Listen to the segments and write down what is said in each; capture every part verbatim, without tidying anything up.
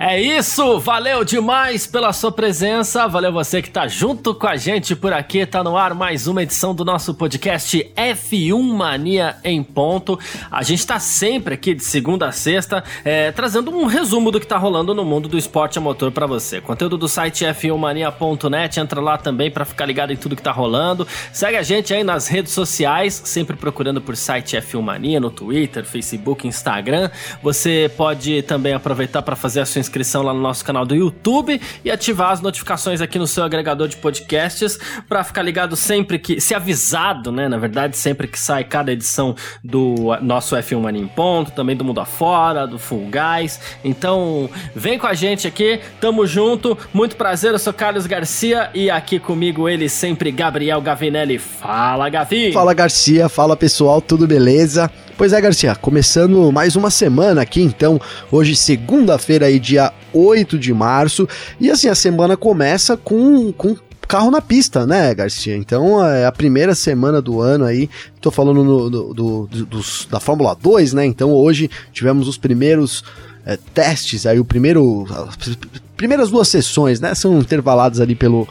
É isso, valeu demais pela sua presença, valeu você que tá junto com a gente por aqui, tá no ar mais uma edição do nosso podcast F um Mania em ponto. A gente tá sempre aqui de segunda a sexta, é, trazendo um resumo do que tá rolando no mundo do esporte a motor pra você. Conteúdo do site f um mania ponto net, entra lá também pra ficar ligado em tudo que tá rolando. Segue a gente aí nas redes sociais, sempre procurando por site F um Mania, no Twitter, Facebook, Instagram. Você pode também aproveitar pra fazer a sua inscrição lá no nosso canal do YouTube e ativar as notificações aqui no seu agregador de podcasts para ficar ligado sempre que, se avisado, né, na verdade, sempre que sai cada edição do nosso F um Mania em Ponto, também do Mundo Afora, do Full Guys. Então, vem com a gente aqui, tamo junto, muito prazer, eu sou Carlos Garcia e aqui comigo ele sempre, Gabriel Gavinelli. Fala, Gavi! Fala, Garcia, fala pessoal, tudo beleza? Pois é, Garcia, começando mais uma semana aqui, então, hoje segunda-feira aí, dia oito de março, e assim, a semana começa com, com carro na pista, né, Garcia? Então, é a primeira semana do ano aí, tô falando no, do, do, do, dos, da Fórmula dois, né, então hoje tivemos os primeiros é, testes aí, o primeiro, as primeiras duas sessões, né, são intervaladas ali pelo...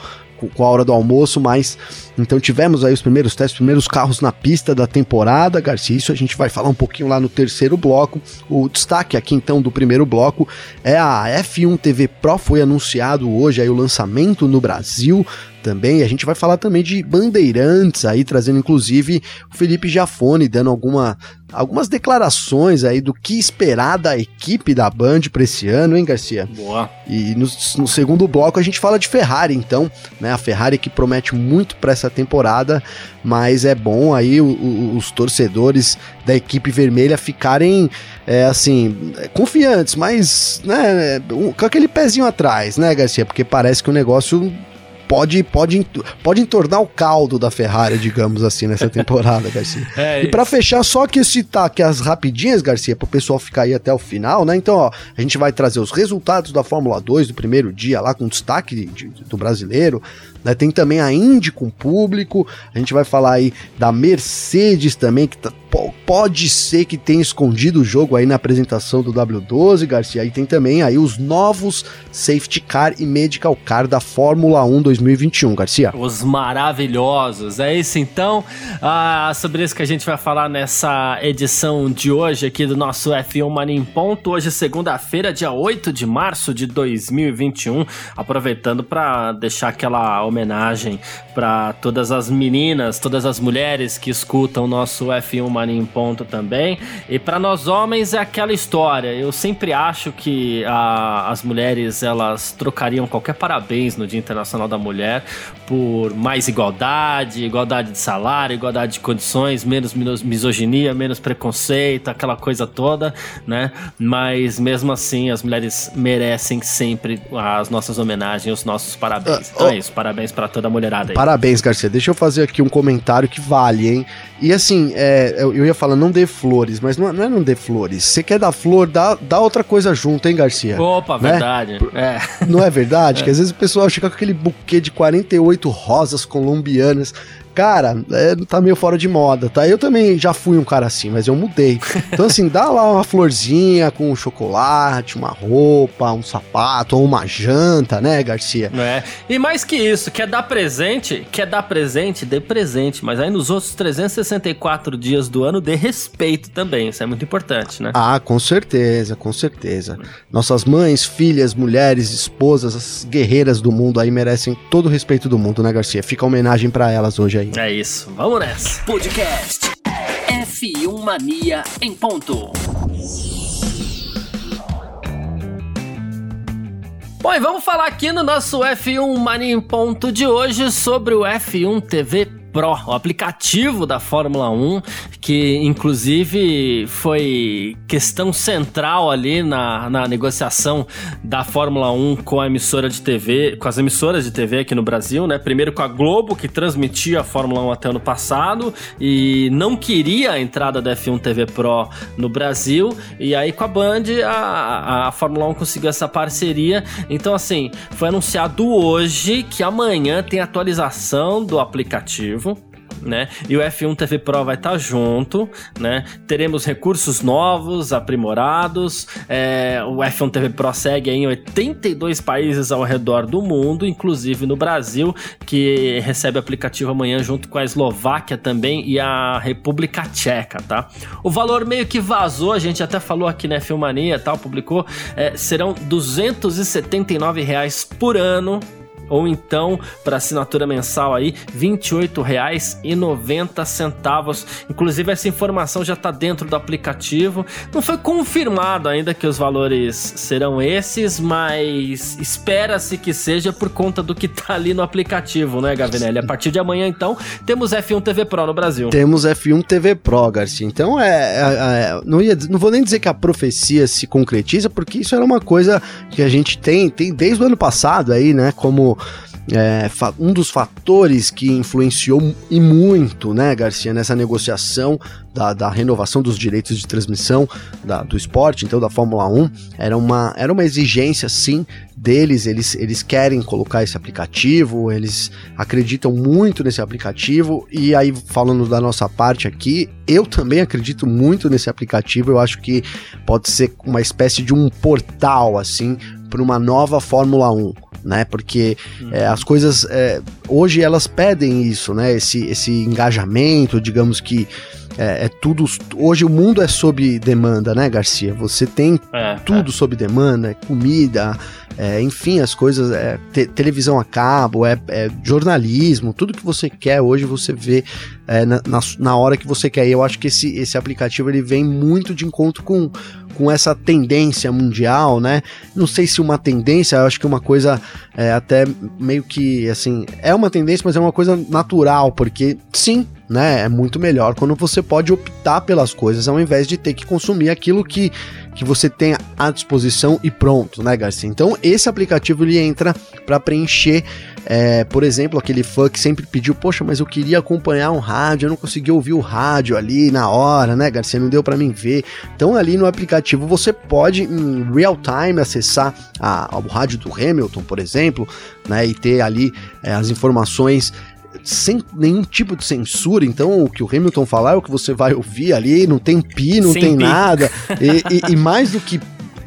com a hora do almoço, mas então tivemos aí os primeiros testes, os primeiros carros na pista da temporada, Garcia, isso a gente vai falar um pouquinho lá no terceiro bloco. O destaque aqui então do primeiro bloco é a F um T V Pro, foi anunciado hoje aí o lançamento no Brasil também, e a gente vai falar também de Bandeirantes aí, trazendo inclusive o Felipe Giaffone, dando alguma, algumas declarações aí do que esperar da equipe da Band para esse ano, hein, Garcia? Boa! E no, no segundo bloco a gente fala de Ferrari, então, né, a Ferrari que promete muito para essa temporada, mas é bom aí o, o, os torcedores da equipe vermelha ficarem, é, assim, confiantes, mas, né, com aquele pezinho atrás, né, Garcia? Porque parece que o negócio... Pode, pode, pode entornar o caldo da Ferrari, digamos assim, nessa temporada, Garcia. É, e para fechar, só que citar aqui as rapidinhas, Garcia, para o pessoal ficar aí até o final, né? Então, ó, a gente vai trazer os resultados da Fórmula dois do primeiro dia lá, com destaque de, de, do brasileiro, né? Tem também a Indy com público, a gente vai falar aí da Mercedes também, que tá, pode ser que tenha escondido o jogo aí na apresentação do W doze, Garcia, e tem também aí os novos Safety Car e Medical Car da Fórmula um dois mil e vinte e um, Garcia. Os maravilhosos, é isso então, ah, sobre isso que a gente vai falar nessa edição de hoje aqui do nosso F um Mania em Ponto, hoje é segunda-feira, dia oito de março de dois mil e vinte e um, aproveitando para deixar aquela homenagem para todas as meninas, todas as mulheres que escutam o nosso F um Mania em Ponto também, e para nós homens é aquela história, eu sempre acho que a, as mulheres elas trocariam qualquer parabéns no Dia Internacional da Mulher por mais igualdade, igualdade de salário, igualdade de condições, menos misoginia, menos preconceito, aquela coisa toda, né, mas mesmo assim as mulheres merecem sempre as nossas homenagens, os nossos parabéns, então é isso, parabéns para toda a mulherada aí. Parabéns, Garcia, deixa eu fazer aqui um comentário que vale, hein, e assim, é, eu ia falar não dê flores, mas não é, não é não dê flores, você quer dar flor, dá, dá outra coisa junto, hein, Garcia? Opa, né? Verdade. É. Não é verdade? É. Que às vezes o pessoal chega com aquele buquê de quarenta e oito rosas colombianas. Cara, é, tá meio fora de moda, tá? Eu também já fui um cara assim, mas eu mudei. Então, assim, dá lá uma florzinha com um chocolate, uma roupa, um sapato, ou uma janta, né, Garcia? É. E mais que isso, quer dar presente? Quer dar presente? Dê presente. Mas aí nos outros trezentos e sessenta e quatro dias do ano, dê respeito também. Isso é muito importante, né? Ah, com certeza, com certeza. Nossas mães, filhas, mulheres, esposas, as guerreiras do mundo aí merecem todo o respeito do mundo, né, Garcia? Fica a homenagem pra elas hoje aí. É isso, vamos nessa. Podcast F um Mania em ponto. Bom, e vamos falar aqui no nosso F um Mania em ponto de hoje sobre o F um T V Pro. Pro, o aplicativo da Fórmula um, que inclusive foi questão central ali na, na negociação da Fórmula um com a emissora de T V, com as emissoras de T V aqui no Brasil, né? Primeiro com a Globo, que transmitia a Fórmula um até ano passado e não queria a entrada da F um T V Pro no Brasil, e aí com a Band a, a Fórmula um conseguiu essa parceria. Então assim, foi anunciado hoje que amanhã tem atualização do aplicativo, né? E o F um T V Pro vai estar junto, né? Teremos recursos novos, aprimorados. É, o F um T V Pro segue em oitenta e dois países ao redor do mundo, inclusive no Brasil, que recebe o aplicativo amanhã junto com a Eslováquia também e a República Tcheca, tá? O valor meio que vazou, a gente até falou aqui na F um Mania, tal, publicou, é, serão duzentos e setenta e nove reais por ano, ou então, para assinatura mensal aí, vinte e oito reais e noventa centavos. Inclusive, essa informação já está dentro do aplicativo. Não foi confirmado ainda que os valores serão esses, mas espera-se que seja por conta do que está ali no aplicativo, né, Gavinelli? A partir de amanhã, então, temos F um T V Pro no Brasil. Temos F um T V Pro, Garcia. Então, é, é, é não, ia, não vou nem dizer que a profecia se concretiza, porque isso era uma coisa que a gente tem, tem desde o ano passado aí, né, como É, um dos fatores que influenciou e muito, né, Garcia, nessa negociação da, da renovação dos direitos de transmissão da, do esporte, então da Fórmula um, era uma, era uma exigência, sim, deles. Eles, eles querem colocar esse aplicativo, eles acreditam muito nesse aplicativo, e aí, falando da nossa parte aqui, eu também acredito muito nesse aplicativo. Eu acho que pode ser uma espécie de um portal, assim, para uma nova Fórmula um, né? Porque é, as coisas é, hoje elas pedem isso, né? Esse, esse engajamento, digamos que é, é tudo. Hoje o mundo é sob demanda, né, Garcia? Você tem é, tudo é. sob demanda, comida, é, enfim, as coisas, é, te, televisão a cabo, é, é jornalismo, tudo que você quer hoje você vê é, na, na, na hora que você quer. E eu acho que esse, esse aplicativo ele vem muito de encontro com, com essa tendência mundial, né? Não sei se uma tendência, eu acho que uma coisa é, até meio que assim, é uma tendência, mas é uma coisa natural, porque sim, né, é muito melhor quando você pode optar pelas coisas ao invés de ter que consumir aquilo que, que você tem à disposição e pronto, né, Garcia? Então esse aplicativo ele entra para preencher, é, por exemplo, aquele fã que sempre pediu, poxa, mas eu queria acompanhar um rádio, eu não consegui ouvir o rádio ali na hora, né, Garcia, não deu para mim ver. Então ali no aplicativo você pode em real time acessar a, o rádio do Hamilton, por exemplo, né, e ter ali é, as informações sem nenhum tipo de censura. Então o que o Hamilton falar é o que você vai ouvir ali, não tem pi, não sem tem pi. nada, e, e, e mais do que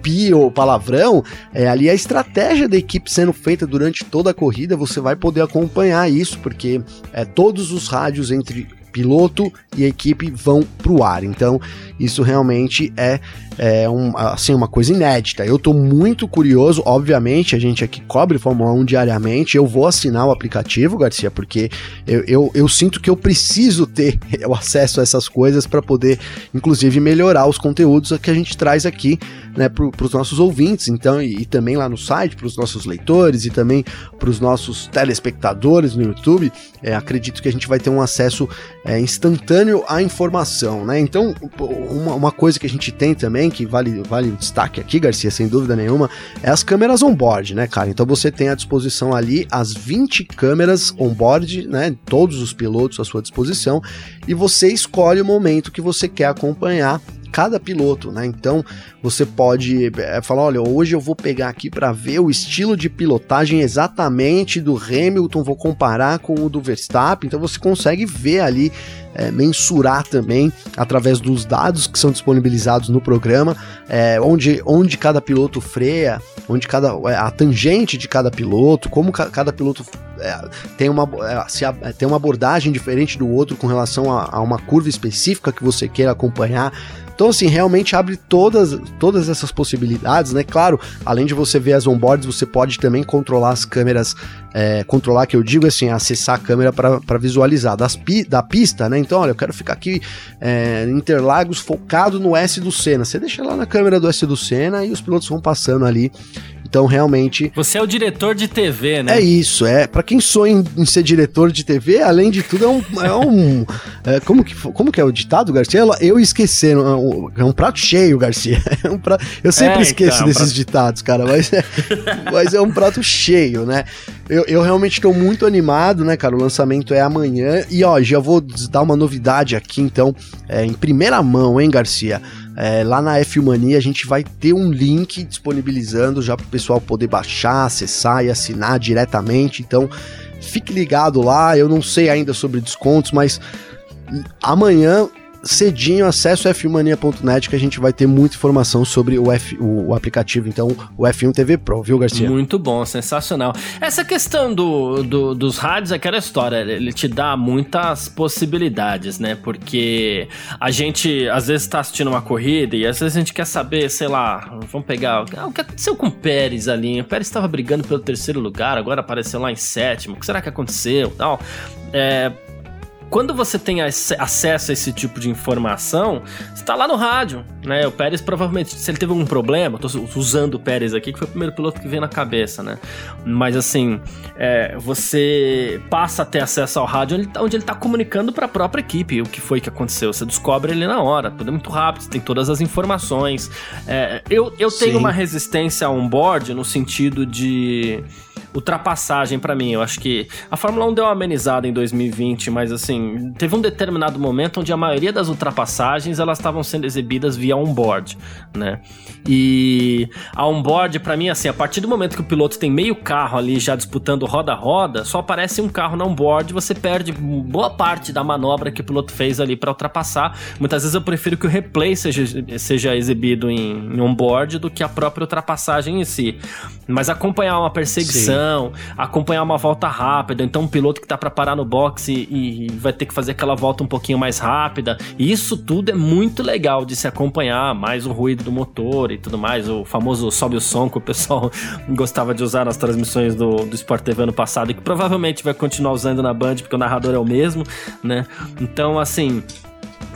pi ou palavrão, é ali a estratégia da equipe sendo feita durante toda a corrida, você vai poder acompanhar isso, porque é, todos os rádios entre piloto e equipe vão pro ar. Então isso realmente é, é um, assim, uma coisa inédita. Eu tô muito curioso, obviamente a gente aqui cobre Fórmula um diariamente, eu vou assinar o aplicativo, Garcia, porque eu, eu, eu sinto que eu preciso ter o acesso a essas coisas para poder inclusive melhorar os conteúdos que a gente traz aqui, né, pro, pros nossos ouvintes, então, e, e também lá no site, pros nossos leitores e também pros nossos telespectadores no YouTube. É, acredito que a gente vai ter um acesso É, instantâneo a informação, né? Então, uma, uma coisa que a gente tem também, que vale, vale um destaque aqui, Garcia, sem dúvida nenhuma, é as câmeras on-board, né, cara? Então você tem à disposição ali as vinte câmeras on-board, né? Todos os pilotos à sua disposição, e você escolhe o momento que você quer acompanhar cada piloto, né? Então você pode é, falar, olha, hoje eu vou pegar aqui para ver o estilo de pilotagem exatamente do Hamilton, vou comparar com o do Verstappen. Então você consegue ver ali, é, mensurar também através dos dados que são disponibilizados no programa, é, onde, onde cada piloto freia, onde cada, a tangente de cada piloto, como ca, cada piloto é, tem, uma, é, se, é, tem uma abordagem diferente do outro com relação a, a uma curva específica que você queira acompanhar. Então, assim, realmente abre todas, todas essas possibilidades, né? Claro, além de você ver as onboards, você pode também controlar as câmeras, é, controlar, que eu digo assim, acessar a câmera para visualizar das pi, da pista, né? Então, olha, eu quero ficar aqui é, em Interlagos focado no S do Senna. Você deixa lá na câmera do S do Senna e os pilotos vão passando ali. Então, realmente... Você é o diretor de T V, né? É isso, é. Pra quem sonha em ser diretor de T V, além de tudo, é um... É um é, como, que, como que é o ditado, Garcia? Eu esqueci. É um prato cheio, Garcia. É um prato, eu sempre é, esqueço então, é um desses prato... ditados, cara, mas é, mas é um prato cheio, né? Eu, eu realmente tô muito animado, né, cara? O lançamento é amanhã. E, ó, já vou dar uma novidade aqui, então, é, em primeira mão, hein, Garcia? É, lá na F um Mania a gente vai ter um link disponibilizando já para o pessoal poder baixar, acessar e assinar diretamente. Então, fique ligado lá. Eu não sei ainda sobre descontos, mas amanhã, cedinho, acesso f um mania ponto net que a gente vai ter muita informação sobre o, F, o, o aplicativo, então, o F um T V Pro, viu, Garcia? Muito bom, sensacional. Essa questão do, do, dos rádios, aquela história, ele te dá muitas possibilidades, né? Porque a gente, às vezes, tá assistindo uma corrida e às vezes a gente quer saber, sei lá, vamos pegar, ah, o que aconteceu com o Pérez ali? O Pérez estava brigando pelo terceiro lugar, agora apareceu lá em sétimo, o que será que aconteceu? Tal, é... Quando você tem acesso a esse tipo de informação, você tá lá no rádio, né? O Pérez provavelmente, se ele teve algum problema, eu tô usando o Pérez aqui, que foi o primeiro piloto que veio na cabeça, né? Mas assim, é, você passa a ter acesso ao rádio onde, onde ele tá comunicando para a própria equipe o que foi que aconteceu. Você descobre ele na hora, tudo é muito rápido, você tem todas as informações. É, eu eu tenho Sim. uma resistência a on-board no sentido de... ultrapassagem pra mim, eu acho que a Fórmula um deu uma amenizada em dois mil e vinte, mas assim, teve um determinado momento onde a maioria das ultrapassagens elas estavam sendo exibidas via onboard, né? E a onboard pra mim, assim, a partir do momento que o piloto tem meio carro ali já disputando roda a roda, só aparece um carro na onboard, você perde boa parte da manobra que o piloto fez ali pra ultrapassar. Muitas vezes eu prefiro que o replay seja, seja exibido em, em onboard do que a própria ultrapassagem em si, mas acompanhar uma perseguição, Sim. acompanhar uma volta rápida, então um piloto que tá pra parar no boxe e, e vai ter que fazer aquela volta um pouquinho mais rápida, e isso tudo é muito legal de se acompanhar, mais o ruído do motor e tudo mais, o famoso sobe o som que o pessoal gostava de usar nas transmissões do, do Sport T V ano passado, e que provavelmente vai continuar usando na Band, porque o narrador é o mesmo, né? Então, assim...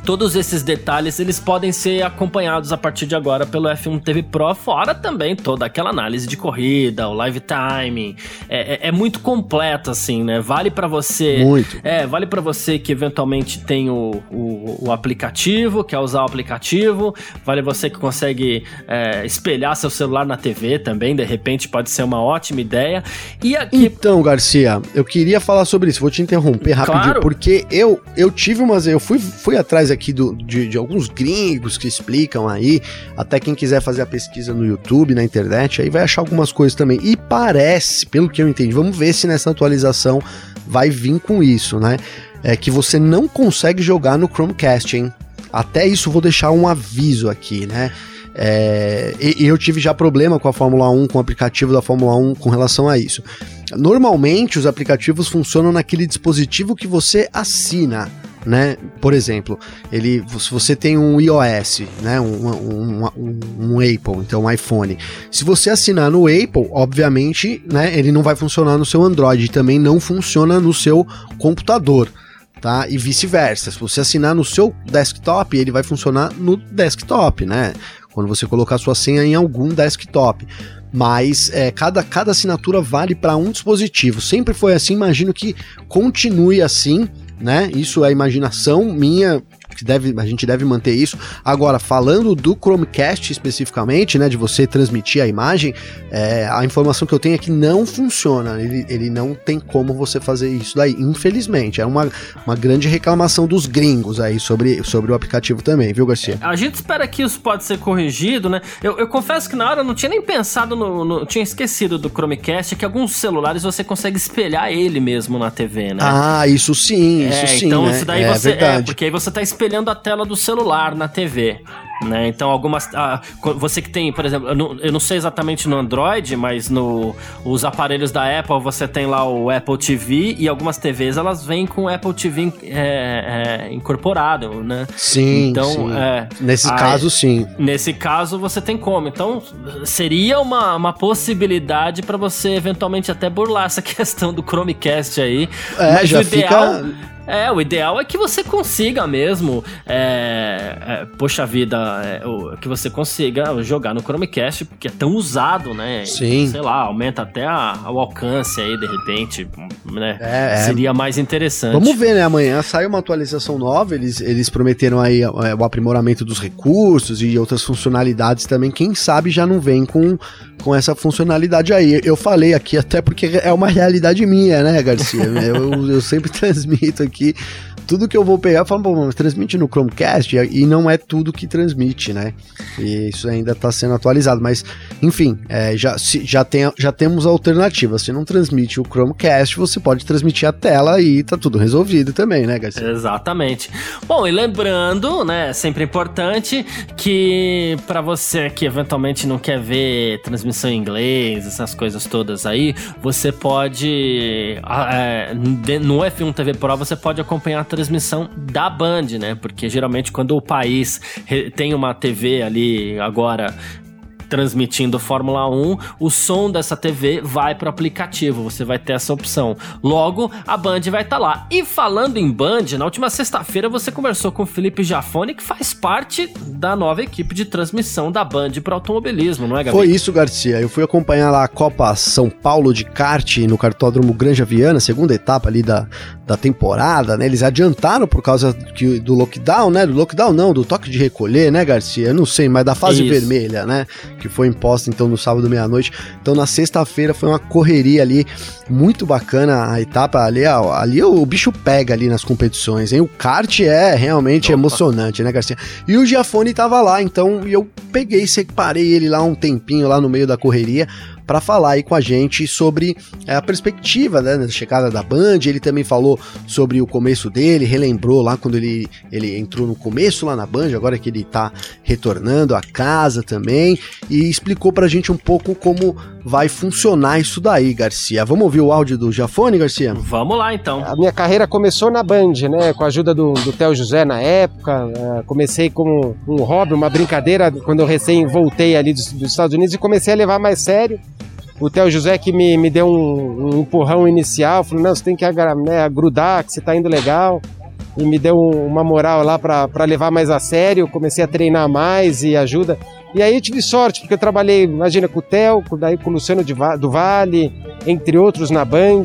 todos esses detalhes, eles podem ser acompanhados a partir de agora pelo F um T V Pro, fora também toda aquela análise de corrida, o live timing. É, é, é muito completo, assim, né? Vale pra você... Muito. É, vale pra você que eventualmente tem o, o, o aplicativo, quer usar o aplicativo, vale você que consegue é, espelhar seu celular na T V também, de repente pode ser uma ótima ideia. E aqui... Então, Garcia, eu queria falar sobre isso, vou te interromper rapidinho, claro. Porque eu, eu tive umas... Eu fui, fui atrás aqui do, de, de alguns gringos que explicam aí, até quem quiser fazer a pesquisa no YouTube, na internet, aí vai achar algumas coisas também, e parece, pelo que eu entendi, vamos ver se nessa atualização vai vir com isso, né, é que você não consegue jogar no Chromecast, hein, até isso vou deixar um aviso aqui, né. É, e, e eu tive já problema com a Fórmula um, com o aplicativo da Fórmula um com relação a isso. Normalmente os aplicativos funcionam naquele dispositivo que você assina, né? Por exemplo, ele, se você tem um iOS, né? um, um, um, um Apple, então um iPhone, se você assinar no Apple, obviamente, né, ele não vai funcionar no seu Android, também não funciona no seu computador, tá? E vice-versa, se você assinar no seu desktop, ele vai funcionar no desktop, né? Quando você colocar sua senha em algum desktop. Mas é, cada, cada assinatura vale para um dispositivo. Sempre foi assim, imagino que continue assim, né? Isso é imaginação minha, que deve, a gente deve manter isso. Agora, falando do Chromecast especificamente, né, de você transmitir a imagem, é, a informação que eu tenho é que não funciona, ele, ele não tem como você fazer isso daí, infelizmente. É uma, uma grande reclamação dos gringos aí sobre, sobre o aplicativo também, viu, Garcia? A gente espera que isso pode ser corrigido, né? Eu, eu confesso que na hora eu não tinha nem pensado, no, no, eu tinha esquecido do Chromecast, que alguns celulares você consegue espelhar ele mesmo na T V, né? Ah, isso sim, isso é, sim, então, né? Isso daí é, você, verdade. É, porque aí você tá esperando espelhando a tela do celular na T V, né? Então algumas, ah, você que tem, por exemplo, eu não, eu não sei exatamente no Android, mas no os aparelhos da Apple você tem lá o Apple T V, e algumas T Vs elas vêm com o Apple T V é, é, incorporado, né? Sim, então, sim. É, nesse aí, caso sim. Nesse caso você tem como, então seria uma, uma possibilidade para você eventualmente até burlar essa questão do Chromecast aí. É, mas já o ideal, fica... É, o ideal é que você consiga mesmo, é, é, poxa vida, uh, que você consiga jogar no Chromecast, porque é tão usado, né? Sim. Sei lá, aumenta até a, o alcance aí, de repente, né? É, seria mais interessante. Vamos ver, né? Amanhã sai uma atualização nova, eles, eles prometeram aí é, o aprimoramento dos recursos e outras funcionalidades também, quem sabe já não vem com, com essa funcionalidade aí. Eu falei aqui até porque é uma realidade minha, né, Garcia? eu, eu sempre transmito aqui tudo que eu vou pegar, eu falo, pô, mas transmite no Chromecast, e não é tudo que transmite, né? E isso ainda está sendo atualizado, mas, enfim, é, já, se, já, tem, já temos a alternativa. Se não transmite o Chromecast, você pode transmitir a tela e tá tudo resolvido também, né, Garcia? Exatamente. Bom, e lembrando, né, sempre importante, que para você que eventualmente não quer ver transmissão em inglês, essas coisas todas aí, você pode, é, no F um T V Pro, você pode acompanhar a transmissão da Band, né? Porque geralmente quando o país tem uma T V ali agora transmitindo Fórmula um, o som dessa T V vai pro aplicativo, você vai ter essa opção. Logo, a Band vai estar tá lá. E falando em Band, na última sexta-feira você conversou com o Felipe Giaffone, que faz parte da nova equipe de transmissão da Band para automobilismo, não é, Gabi? Foi isso, Garcia. Eu fui acompanhar lá a Copa São Paulo de kart no Kartódromo Granja Viana, segunda etapa ali da, da temporada, né? Eles adiantaram por causa que, do lockdown, né? Do lockdown não, do toque de recolher, né, Garcia? Eu não sei, mas da fase isso. vermelha, né? Que foi imposta então no sábado meia-noite. Então na sexta-feira foi uma correria ali, muito bacana a etapa ali, ali o bicho pega ali nas competições, hein? O kart é realmente Opa. emocionante, né, Garcia? E o Giaffone tava lá, então eu peguei, separei ele lá um tempinho lá no meio da correria para falar aí com a gente sobre a perspectiva, né, da chegada da Band. Ele também falou sobre o começo dele, relembrou lá quando ele, ele entrou no começo lá na Band, agora que ele tá retornando a casa também, e explicou pra gente um pouco como vai funcionar isso daí, Garcia. Vamos ouvir o áudio do Giaffone, Garcia? Vamos lá, então. A minha carreira começou na Band, né, com a ajuda do, do Théo José na época. Comecei como um hobby, uma brincadeira, quando eu recém voltei ali dos, dos Estados Unidos, e comecei a levar mais sério. O Théo José que me, me deu um, um empurrão inicial, falou, não, você tem que né, grudar, que você tá indo legal, e me deu uma moral lá para levar mais a sério. Comecei a treinar mais e ajuda, e aí eu tive sorte, porque eu trabalhei, imagina, com o Théo, com, daí, com o Luciano do Valle, entre outros na Band,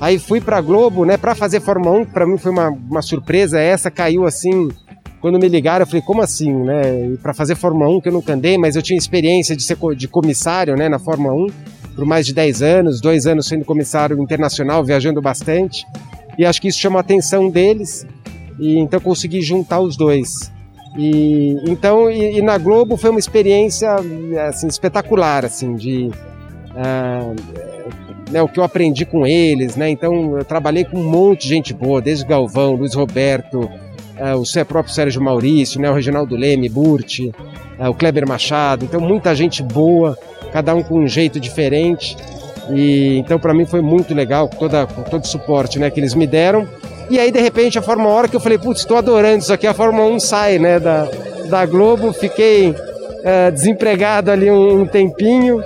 aí fui pra Globo, né, pra fazer Fórmula um, que pra mim foi uma, uma surpresa, essa caiu assim, quando me ligaram, eu falei, como assim, né, pra fazer Fórmula um, que eu nunca andei, mas eu tinha experiência de ser de comissário, né, na Fórmula um, por mais de dez anos, dois anos sendo comissário internacional, viajando bastante, e acho que isso chamou a atenção deles, e então consegui juntar os dois. E, então, e, e na Globo foi uma experiência assim, espetacular, assim, de, ah, né, o que eu aprendi com eles, né? Então eu trabalhei com um monte de gente boa, desde Galvão, Luiz Roberto, ah, o próprio Sérgio Maurício, né, o Reginaldo Leme, Burti, ah, o Kleber Machado, então muita gente boa, cada um com um jeito diferente, e então para mim foi muito legal, com toda, com todo o suporte, né, que eles me deram. E aí, de repente, a Fórmula hora que eu falei, putz, estou adorando isso aqui, a Fórmula um sai, né, da, da Globo, fiquei é, desempregado ali um, um tempinho,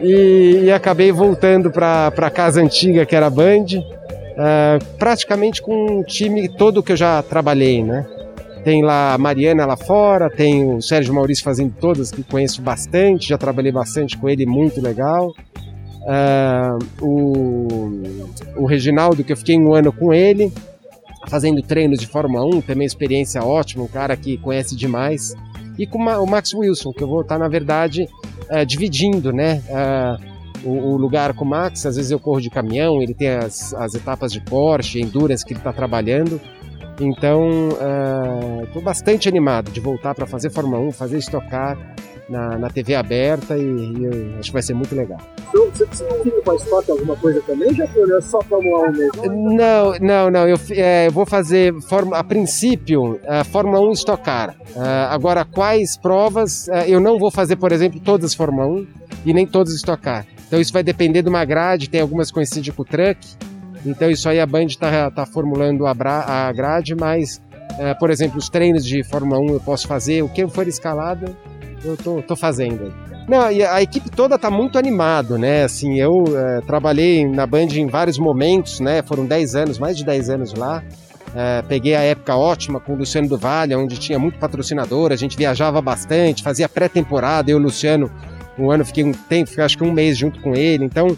e, e acabei voltando para a casa antiga, que era a Band, é, praticamente com o time todo que eu já trabalhei, né. Tem lá a Mariana lá fora, tem o Sérgio Maurício fazendo todas, que conheço bastante, já trabalhei bastante com ele, muito legal. Uh, o, o Reginaldo, que eu fiquei um ano com ele, fazendo treinos de Fórmula um, também experiência ótima, um cara que conhece demais. E com o Max Wilson, que eu vou estar, na verdade, uh, dividindo, né, uh, o, o lugar com o Max. Às vezes eu corro de caminhão, ele tem as, as etapas de Porsche, Endurance que ele está trabalhando. Então, estou uh, bastante animado de voltar para fazer Fórmula um, fazer Stock Car na, na T V aberta, e, e acho que vai ser muito legal. Você, você não vive com a Stock alguma coisa também, já foi, é só Fórmula um mesmo? Não, não, não, eu, é, eu vou fazer, a princípio, a Fórmula um Stock Car. Uh, agora, quais provas, uh, eu não vou fazer, por exemplo, todas Fórmula um e nem todas Stock Car. Então isso vai depender de uma grade, tem algumas coincidem com o Truck. Então isso aí a Band está tá formulando a, bra, a grade, mas, é, por exemplo, os treinos de Fórmula um eu posso fazer, o que for escalado eu tô, tô fazendo. Não, e a equipe toda está muito animada, né? Assim, eu é, trabalhei na Band em vários momentos, né? Foram dez anos, mais de dez anos lá, É, peguei a época ótima com o Luciano do Valle, onde tinha muito patrocinador, a gente viajava bastante, fazia pré-temporada, eu e o Luciano, um ano fiquei um tempo, fiquei, acho que um mês junto com ele, então, uh,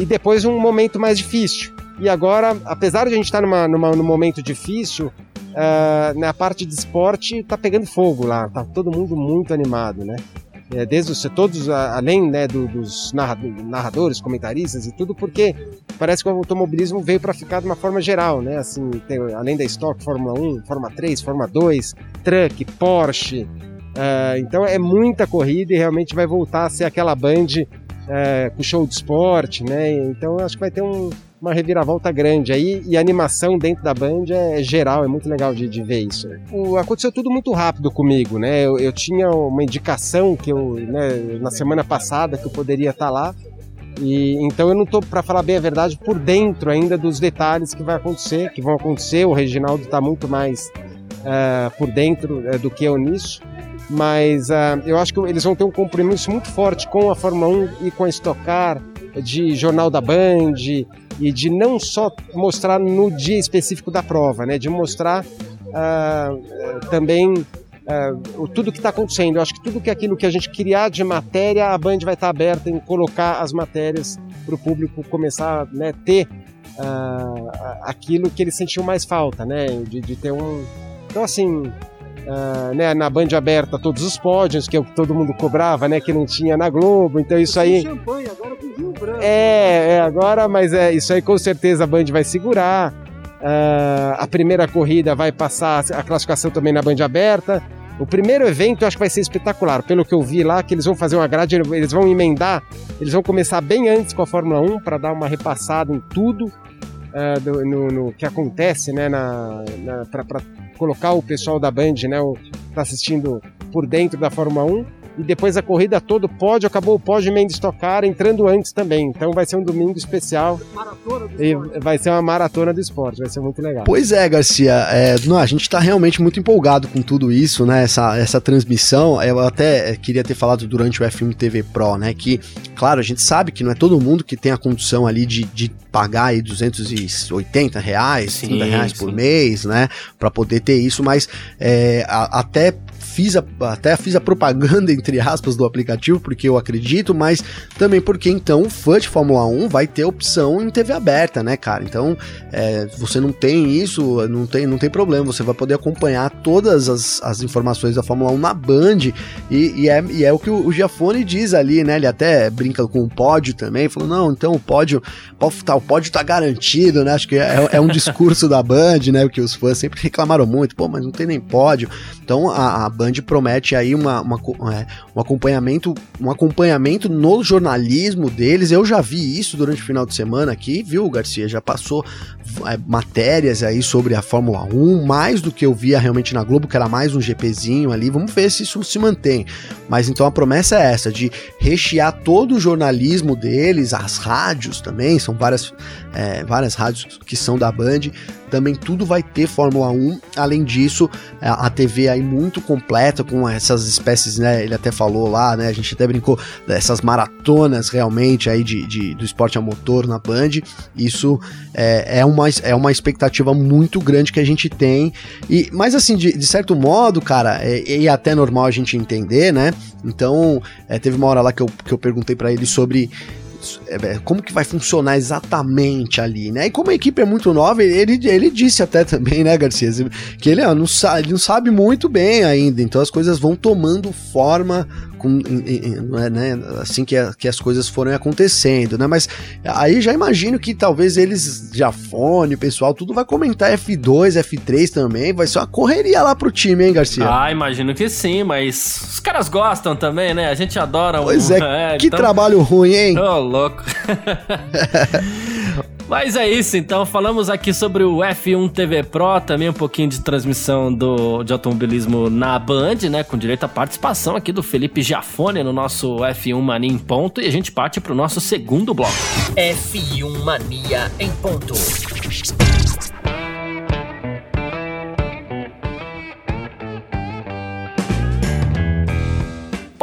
e depois um momento mais difícil. E agora, apesar de a gente estar numa, numa, num momento difícil, uh, na parte de esporte tá pegando fogo lá, tá todo mundo muito animado, né? Desde os, todos, além né, do, dos narradores, comentaristas e tudo, porque parece que o automobilismo veio para ficar de uma forma geral, né? Assim, tem, além da Stock, Fórmula um, Fórmula três, Fórmula dois, Truck, Porsche, uh, então é muita corrida e realmente vai voltar a ser aquela Band uh, com show de esporte, né? Então acho que vai ter um, uma reviravolta grande aí, e a animação dentro da Band é, é geral, é muito legal de, de ver isso. O, aconteceu tudo muito rápido comigo, né? Eu, eu tinha uma indicação que eu, né, na semana passada que eu poderia estar lá, e então eu não estou, para falar bem a verdade, por dentro ainda dos detalhes que vai acontecer, que vão acontecer. O Reginaldo está muito mais uh, por dentro uh, do que eu nisso, mas uh, eu acho que eles vão ter um compromisso muito forte com a Fórmula um e com a Stock Car, de jornal da Band, e de não só mostrar no dia específico da prova, né, de mostrar uh, também uh, tudo o que está acontecendo. Eu acho que tudo que aquilo que a gente criar de matéria, a Band vai estar tá aberta em colocar as matérias para o público começar a né, ter uh, aquilo que ele sentiu mais falta, né, de, de ter um... Então, assim... Uh, né, na Band aberta todos os pódios que eu, todo mundo cobrava, né, que não tinha na Globo, então isso aí... Champanhe, agora com vinho branco. É, é, agora, mas é, isso aí com certeza a Band vai segurar, uh, a primeira corrida vai passar a classificação também na Band aberta, o primeiro evento eu acho que vai ser espetacular, pelo que eu vi lá, que eles vão fazer uma grade, eles vão emendar, eles vão começar bem antes com a Fórmula um, para dar uma repassada em tudo uh, do, no, no que acontece, né, na, na, pra, pra, colocar o pessoal da Band, né, o tá assistindo por dentro da Fórmula um, e depois a corrida toda, o pódio, acabou o pódio emenda Stock Car, entrando antes também, então vai ser um domingo especial, maratona do esporte. E vai ser uma maratona do esporte, vai ser muito legal. Pois é, Garcia, é, não, a gente está realmente muito empolgado com tudo isso, né, essa, essa transmissão. Eu até queria ter falado durante o F um T V Pro, né, que, claro, a gente sabe que não é todo mundo que tem a condição ali de, de pagar aí duzentos e oitenta reais, sim, trinta reais sim. por mês, né, para poder ter isso, mas é, a, até Fiz a, até fiz a propaganda, entre aspas, do aplicativo, porque eu acredito, mas também porque, então, o fã de Fórmula um vai ter opção em T V aberta, né, cara? Então, é, você não tem isso, não tem, não tem problema, você vai poder acompanhar todas as, as informações da Fórmula um na Band, e, e, é, e é o que o, o Giaffone diz ali, né? Ele até brinca com o pódio também, falou, não, então o pódio, o pódio tá garantido, né? Acho que é, é um discurso da Band, né? O que os fãs sempre reclamaram muito, pô, mas não tem nem pódio. Então, a, a Band promete aí uma, uma, um, acompanhamento, um acompanhamento no jornalismo deles. Eu já vi isso durante o final de semana aqui, viu, Garcia? Já passou é, matérias aí sobre a Fórmula um, mais do que eu via realmente na Globo, que era mais um GPzinho ali. Vamos ver se isso se mantém. Mas então a promessa é essa, de rechear todo o jornalismo deles, as rádios também, são várias, é, várias rádios que são da Band, também tudo vai ter Fórmula um. Além disso, a T V aí muito completa com essas espécies, né, ele até falou lá, né, a gente até brincou dessas maratonas realmente aí de, de, do esporte a motor na Band. Isso é, é, uma, é uma expectativa muito grande que a gente tem, e, mas assim, de, de certo modo, cara, e é, é até normal a gente entender, né, então é, teve uma hora lá que eu, que eu perguntei para ele sobre como que vai funcionar exatamente ali, né? E como a equipe é muito nova, ele, ele disse até também, né, Garcia, que ele, ó, não sabe, ele não sabe muito bem ainda, então as coisas vão tomando forma com, né, assim que, a, que as coisas forem acontecendo, né? Mas aí já imagino que talvez eles, Giaffone, o pessoal, tudo vai comentar F dois, F três também, vai ser uma correria lá pro time, hein, Garcia? Ah, imagino que sim, mas os caras gostam também, né? A gente adora. Pois um... é, é, que então... trabalho ruim, hein? Oh, louco. Mas é isso, então falamos aqui sobre o F um T V Pro, também um pouquinho de transmissão do, de automobilismo na Band, né, com direito à participação aqui do Felipe Giaffone no nosso F um Mania em Ponto, e a gente parte para o nosso segundo bloco. F um Mania em Ponto.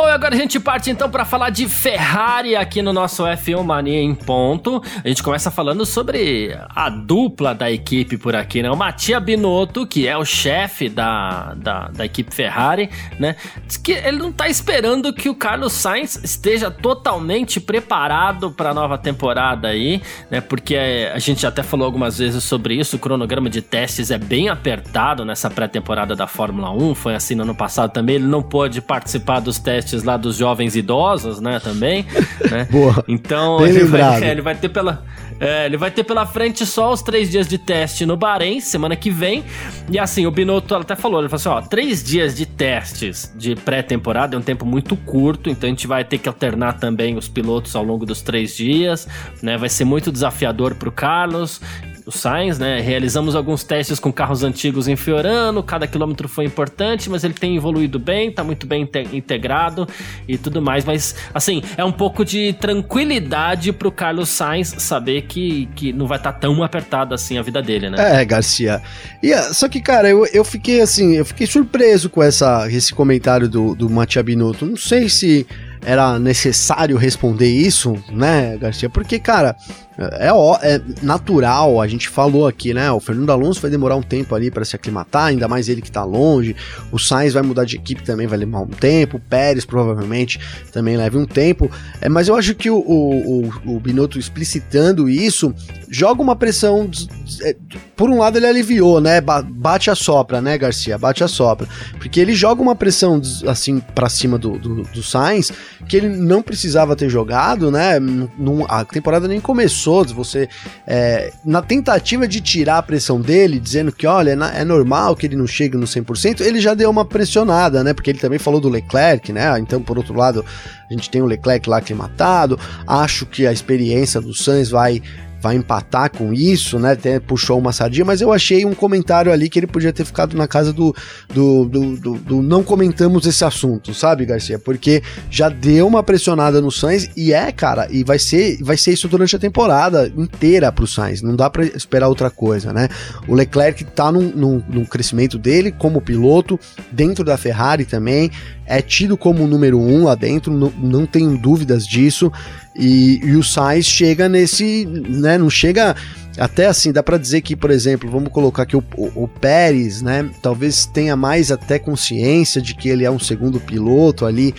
E Agora a gente parte então para falar de Ferrari aqui no nosso F um Mania em ponto. A gente começa falando sobre a dupla da equipe por aqui, né? O Mattia Binotto, que é o chefe da, da, da equipe Ferrari, né? Diz que ele não tá esperando que o Carlos Sainz esteja totalmente preparado para a nova temporada aí, né? Porque a gente até falou algumas vezes sobre isso, o cronograma de testes é bem apertado nessa pré-temporada da Fórmula um, foi assim no ano passado também, ele não pôde participar dos testes lá dos jovens idosos, né, também, né? Boa, então ele vai, é, ele, vai ter pela, é, ele vai ter pela frente só os três dias de teste no Bahrein, semana que vem, e assim, o Binotto até falou, ele falou assim, ó, três dias de testes de pré-temporada é um tempo muito curto, então a gente vai ter que alternar também os pilotos ao longo dos três dias, né, vai ser muito desafiador pro Carlos, o Sainz, né, realizamos alguns testes com carros antigos em Fiorano, cada quilômetro foi importante, mas ele tem evoluído bem, tá muito bem integrado e tudo mais, mas assim, é um pouco de tranquilidade pro Carlos Sainz saber que, que não vai estar tá tão apertado assim a vida dele, né? É, Garcia. E, só que, cara, eu, eu fiquei assim, eu fiquei surpreso com essa, esse comentário do, do Mattia Binotto, não sei se era necessário responder isso, né, Garcia? Porque, cara, é, é natural, a gente falou aqui, né? O Fernando Alonso vai demorar um tempo ali para se aclimatar, ainda mais ele que tá longe. O Sainz vai mudar de equipe também, vai levar um tempo. O Pérez provavelmente também leva um tempo. É, mas eu acho que o, o, o, o Binotto explicitando isso joga uma pressão. Por um lado, ele aliviou, né? Bate a sopra, né, Garcia? Bate a sopra. Porque ele joga uma pressão assim para cima do, do, do Sainz, que ele não precisava ter jogado, né? Num, a temporada nem começou. Você, é, na tentativa de tirar a pressão dele, dizendo que olha, é normal que ele não chegue no cem por cento, ele já deu uma pressionada, né? Porque ele também falou do Leclerc, né? Então, por outro lado, a gente tem o Leclerc lá aclimatado. Acho que a experiência do Sainz vai. vai empatar com isso, né, até puxou uma sardinha, mas eu achei um comentário ali que ele podia ter ficado na casa do do, do, do, do não comentamos esse assunto, sabe, Garcia, porque já deu uma pressionada no Sainz e é, cara, e vai ser, vai ser isso durante a temporada inteira pro Sainz, não dá pra esperar outra coisa, né, o Leclerc tá num, num, num crescimento dele como piloto, dentro da Ferrari também, é tido como o número um lá dentro, não, não tenho dúvidas disso, e, e o Sainz chega nesse, né, não chega, até assim, dá pra dizer que, por exemplo, vamos colocar que o, o, o Pérez, né, talvez tenha mais até consciência de que ele é um segundo piloto ali,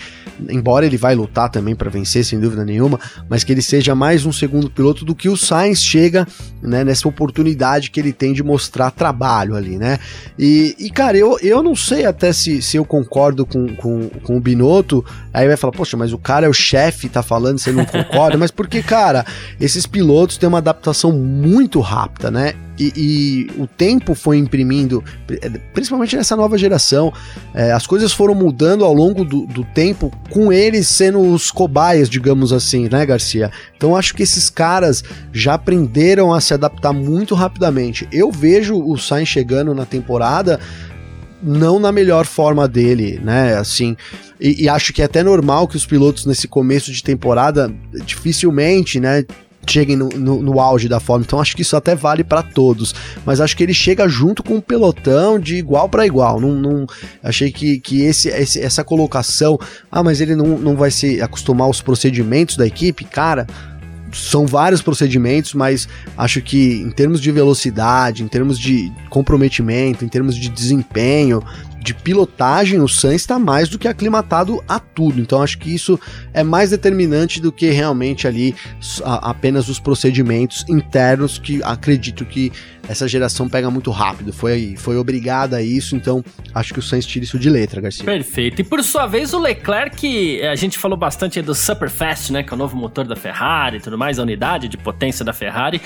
embora ele vai lutar também pra vencer, sem dúvida nenhuma, mas que ele seja mais um segundo piloto do que o Sainz chega, né, nessa oportunidade que ele tem de mostrar trabalho ali, né, e, e cara, eu, eu não sei até se, se eu concordo com, com com o Binotto, aí vai falar, poxa, mas o cara é o chefe, tá falando, você não concorda, mas porque, cara, esses pilotos têm uma adaptação muito rápida, né, e, e o tempo foi imprimindo, principalmente nessa nova geração, é, as coisas foram mudando ao longo do, do tempo, com eles sendo os cobaias, digamos assim, né, Garcia, então acho que esses caras já aprenderam a se adaptar muito rapidamente, eu vejo o Sainz chegando na temporada, não na melhor forma dele, né, assim, e, e acho que é até normal que os pilotos nesse começo de temporada, dificilmente, né, cheguem no, no, no auge da forma, então acho que isso até vale para todos, mas acho que ele chega junto com o pelotão de igual para igual, não, não, achei que, que esse, esse, essa colocação, ah, mas ele não, não vai se acostumar aos procedimentos da equipe, cara, são vários procedimentos, mas acho que em termos de velocidade, em termos de comprometimento, em termos de desempenho, de pilotagem, o Sainz está mais do que aclimatado a tudo, então acho que isso é mais determinante do que realmente ali a, apenas os procedimentos internos, que acredito que essa geração pega muito rápido, foi, foi obrigada a isso, então acho que o Sainz tira isso de letra, Garcia. Perfeito, e por sua vez o Leclerc, a gente falou bastante do Superfast, né, que é o novo motor da Ferrari e tudo mais, a unidade de potência da Ferrari,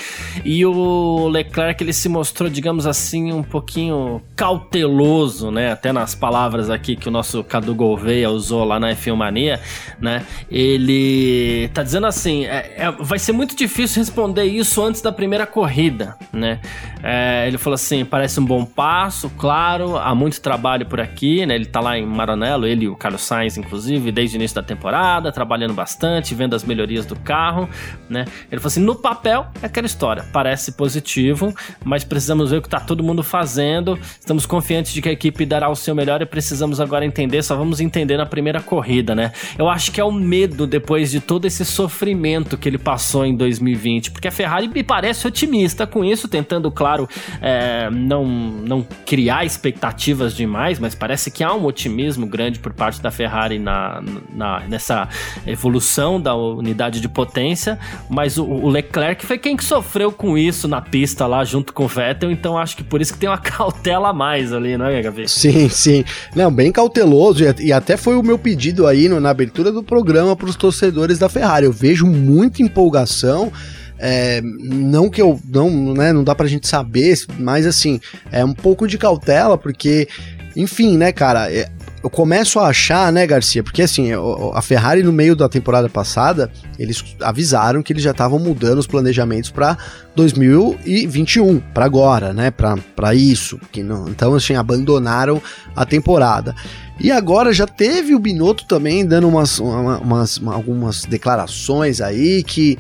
e o Leclerc ele se mostrou, digamos assim, um pouquinho cauteloso, né, até nas palavras aqui que o nosso Cadu Gouveia usou lá na F um Mania, né, ele tá dizendo assim, é, é, vai ser muito difícil responder isso antes da primeira corrida, né, é, ele falou assim, parece um bom passo, claro, há muito trabalho por aqui, né, ele tá lá em Maranello, ele e o Carlos Sainz, inclusive, desde o início da temporada, trabalhando bastante, vendo as melhorias do carro, né, ele falou assim, no papel é aquela história, parece positivo, mas precisamos ver o que tá todo mundo fazendo, estamos confiantes de que a equipe dará o sim o melhor e precisamos agora entender, só vamos entender na primeira corrida, né? Eu acho que é o medo depois de todo esse sofrimento que ele passou em dois mil e vinte, porque a Ferrari me parece otimista com isso, tentando, claro, é, não, não criar expectativas demais, mas parece que há um otimismo grande por parte da Ferrari na, na, nessa evolução da unidade de potência, mas o, o Leclerc foi quem que sofreu com isso na pista lá junto com o Vettel, então acho que por isso que tem uma cautela a mais ali, não é, Gabi? Sim, sim. Não, bem cauteloso, e até foi o meu pedido aí no, na abertura do programa para os torcedores da Ferrari. Eu vejo muita empolgação. É, não que eu, não, né, não dá pra gente saber, mas assim, é um pouco de cautela, porque, enfim, né, cara, eu começo a achar, né, Garcia, porque assim, a Ferrari no meio da temporada passada, eles avisaram que eles já estavam mudando os planejamentos pra dois mil e vinte e um, pra agora, né, pra, pra isso, que não, então assim, abandonaram a temporada. E agora já teve o Binotto também dando umas, umas, umas, algumas declarações aí que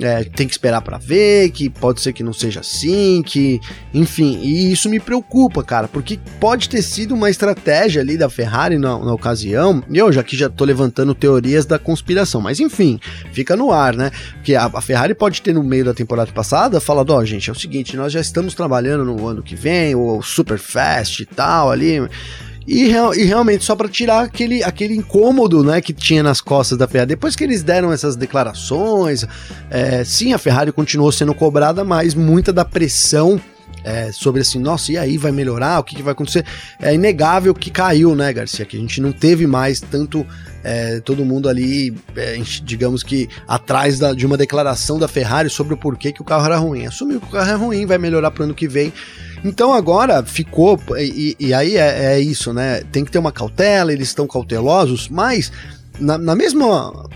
é, tem que esperar pra ver, que pode ser que não seja assim, que enfim, e isso me preocupa, cara, porque pode ter sido uma estratégia ali da Ferrari na, na ocasião, e eu já aqui já tô levantando teorias da conspiração, mas enfim, fica no ar, né, porque a, a Ferrari pode ter no meio da temporada passada falado, ó, oh, gente, é o seguinte, nós já estamos trabalhando no ano que vem, o super fast e tal ali... E, real, e realmente só para tirar aquele, aquele incômodo, né, que tinha nas costas da Ferrari. Depois que eles deram essas declarações, é, sim, a Ferrari continuou sendo cobrada, mas muita da pressão é, sobre assim, nossa, e aí vai melhorar? O que, que vai acontecer? É inegável que caiu, né, Garcia? Que a gente não teve mais tanto é, todo mundo ali, é, digamos que atrás da, de uma declaração da Ferrari sobre o porquê que o carro era ruim. Assumiu que o carro é ruim, vai melhorar para o ano que vem. Então agora ficou, e, e aí é, é isso, né, tem que ter uma cautela, eles estão cautelosos, mas na, na mesma...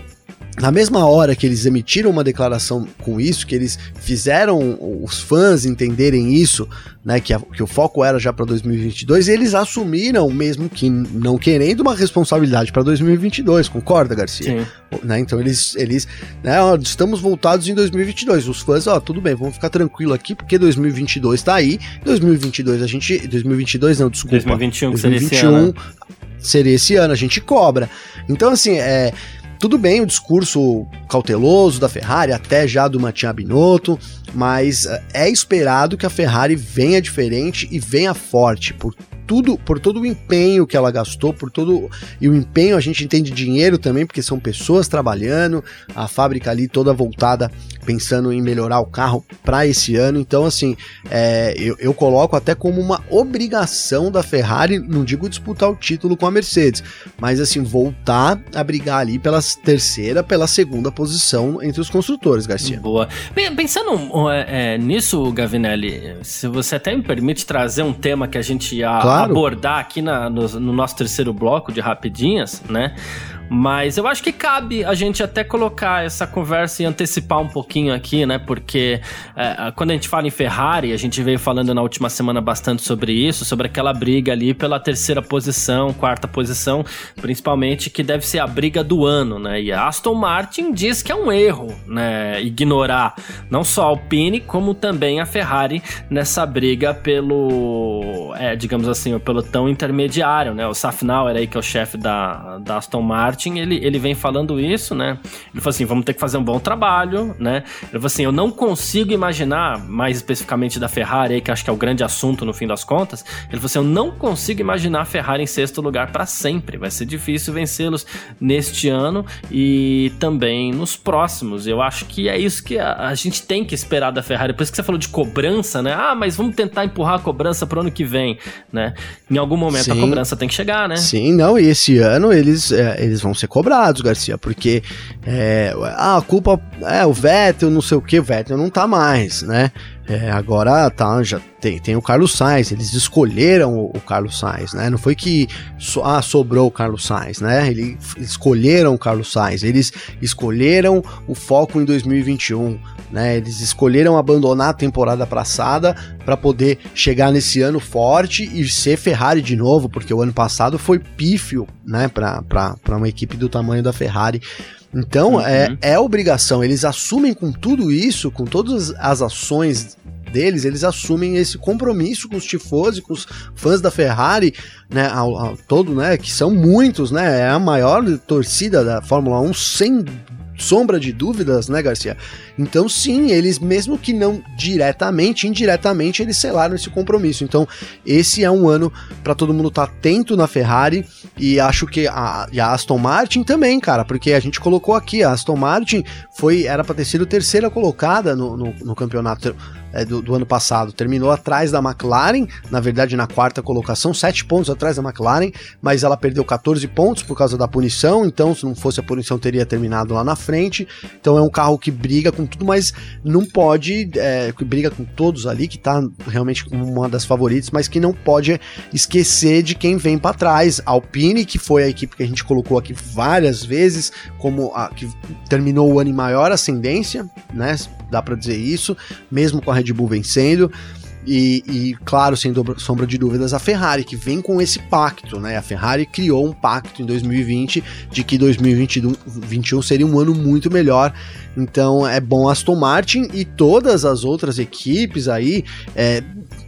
Na mesma hora que eles emitiram uma declaração com isso, que eles fizeram os fãs entenderem isso, né, que, a, que o foco era já para dois mil e vinte e dois, eles assumiram, mesmo que não querendo, uma responsabilidade para dois mil e vinte e dois, concorda, Garcia? Sim. Né, então eles, eles né, ó, estamos voltados em dois mil e vinte e dois, os fãs, ó, tudo bem, vamos ficar tranquilo aqui, porque dois mil e vinte e dois tá aí, dois mil e vinte e dois a gente, dois mil e vinte e dois não, desculpa, dois mil e vinte e um, dois mil e vinte e um seria esse ano, a gente cobra. Então assim, é... Tudo bem o discurso cauteloso da Ferrari, até já do Mattia Binotto, mas é esperado que a Ferrari venha diferente e venha forte, por tudo, por todo o empenho que ela gastou, por todo, e o empenho a gente entende dinheiro também, porque são pessoas trabalhando, a fábrica ali toda voltada, pensando em melhorar o carro para esse ano, então assim, é, eu, eu coloco até como uma obrigação da Ferrari, não digo disputar o título com a Mercedes, mas assim, voltar a brigar ali pela terceira, pela segunda posição entre os construtores, Garcia. Boa. Pensando é, é, nisso, Gavinelli, se você até me permite trazer um tema que a gente ia claro. abordar aqui na, no, no nosso terceiro bloco de rapidinhas, né? Mas eu acho que cabe a gente até colocar essa conversa e antecipar um pouquinho aqui, né? Porque é, quando a gente fala em Ferrari, a gente veio falando na última semana bastante sobre isso, sobre aquela briga ali pela terceira posição, quarta posição, principalmente, que deve ser a briga do ano, né? E a Aston Martin diz que é um erro, né? Ignorar não só a Alpine, como também a Ferrari nessa briga pelo, é, digamos assim, o pelotão intermediário, né? O Safnauer aí, que é o chefe da, da Aston Martin, Ele, ele vem falando isso, né? Ele falou assim, vamos ter que fazer um bom trabalho, né? Ele falou assim, eu não consigo imaginar, mais especificamente da Ferrari, que acho que é o grande assunto no fim das contas, ele falou assim, eu não consigo imaginar a Ferrari em sexto lugar para sempre, vai ser difícil vencê-los neste ano e também nos próximos. Eu acho que é isso que a, a gente tem que esperar da Ferrari, por isso que você falou de cobrança, né? Ah, mas vamos tentar empurrar a cobrança pro ano que vem, né? Em algum momento sim, a cobrança tem que chegar, né? Sim, não, e esse ano eles, é, eles vão ser cobrados, Garcia, porque é, a culpa é o Vettel, não sei o que, o Vettel não tá mais, né? É, agora tá, já tem, tem o Carlos Sainz, eles escolheram o, o Carlos Sainz, né? Não foi que so, ah, sobrou o Carlos Sainz, né? Eles escolheram o Carlos Sainz, eles escolheram o foco em dois mil e vinte e um, né? Eles escolheram abandonar a temporada passada para poder chegar nesse ano forte e ser Ferrari de novo, porque o ano passado foi pífio, né? Para para uma equipe do tamanho da Ferrari. Então, uhum. é, é obrigação, eles assumem com tudo isso, com todas as ações deles, eles assumem esse compromisso com os tifosi, com os fãs da Ferrari, né, ao, ao todo, né, que são muitos, né, é a maior torcida da Fórmula um, sem sombra de dúvidas, né, Garcia? Então, sim, eles, mesmo que não diretamente, indiretamente, eles selaram esse compromisso. Então, esse é um ano para todo mundo estar tá atento na Ferrari, e acho que a, e a Aston Martin também, cara, porque a gente colocou aqui, a Aston Martin foi, era para ter sido terceira colocada no, no, no campeonato é, do, do ano passado, terminou atrás da McLaren, na verdade na quarta colocação, sete pontos atrás da McLaren, mas ela perdeu catorze pontos por causa da punição, então se não fosse a punição teria terminado lá na frente. Então é um carro que briga com tudo, mas não pode, é, que briga com todos ali, que tá realmente como uma das favoritas, mas que não pode esquecer de quem vem para trás. A Alpine, que foi a equipe que a gente colocou aqui várias vezes, como a que terminou o ano em maior ascendência, né, dá para dizer isso, mesmo com a Red Bull vencendo. E, e claro, sem dobra, sombra de dúvidas, a Ferrari, que vem com esse pacto, né? A Ferrari criou um pacto em dois mil e vinte de que dois mil e vinte e um seria um ano muito melhor. Então é bom a Aston Martin e todas as outras equipes aí, é,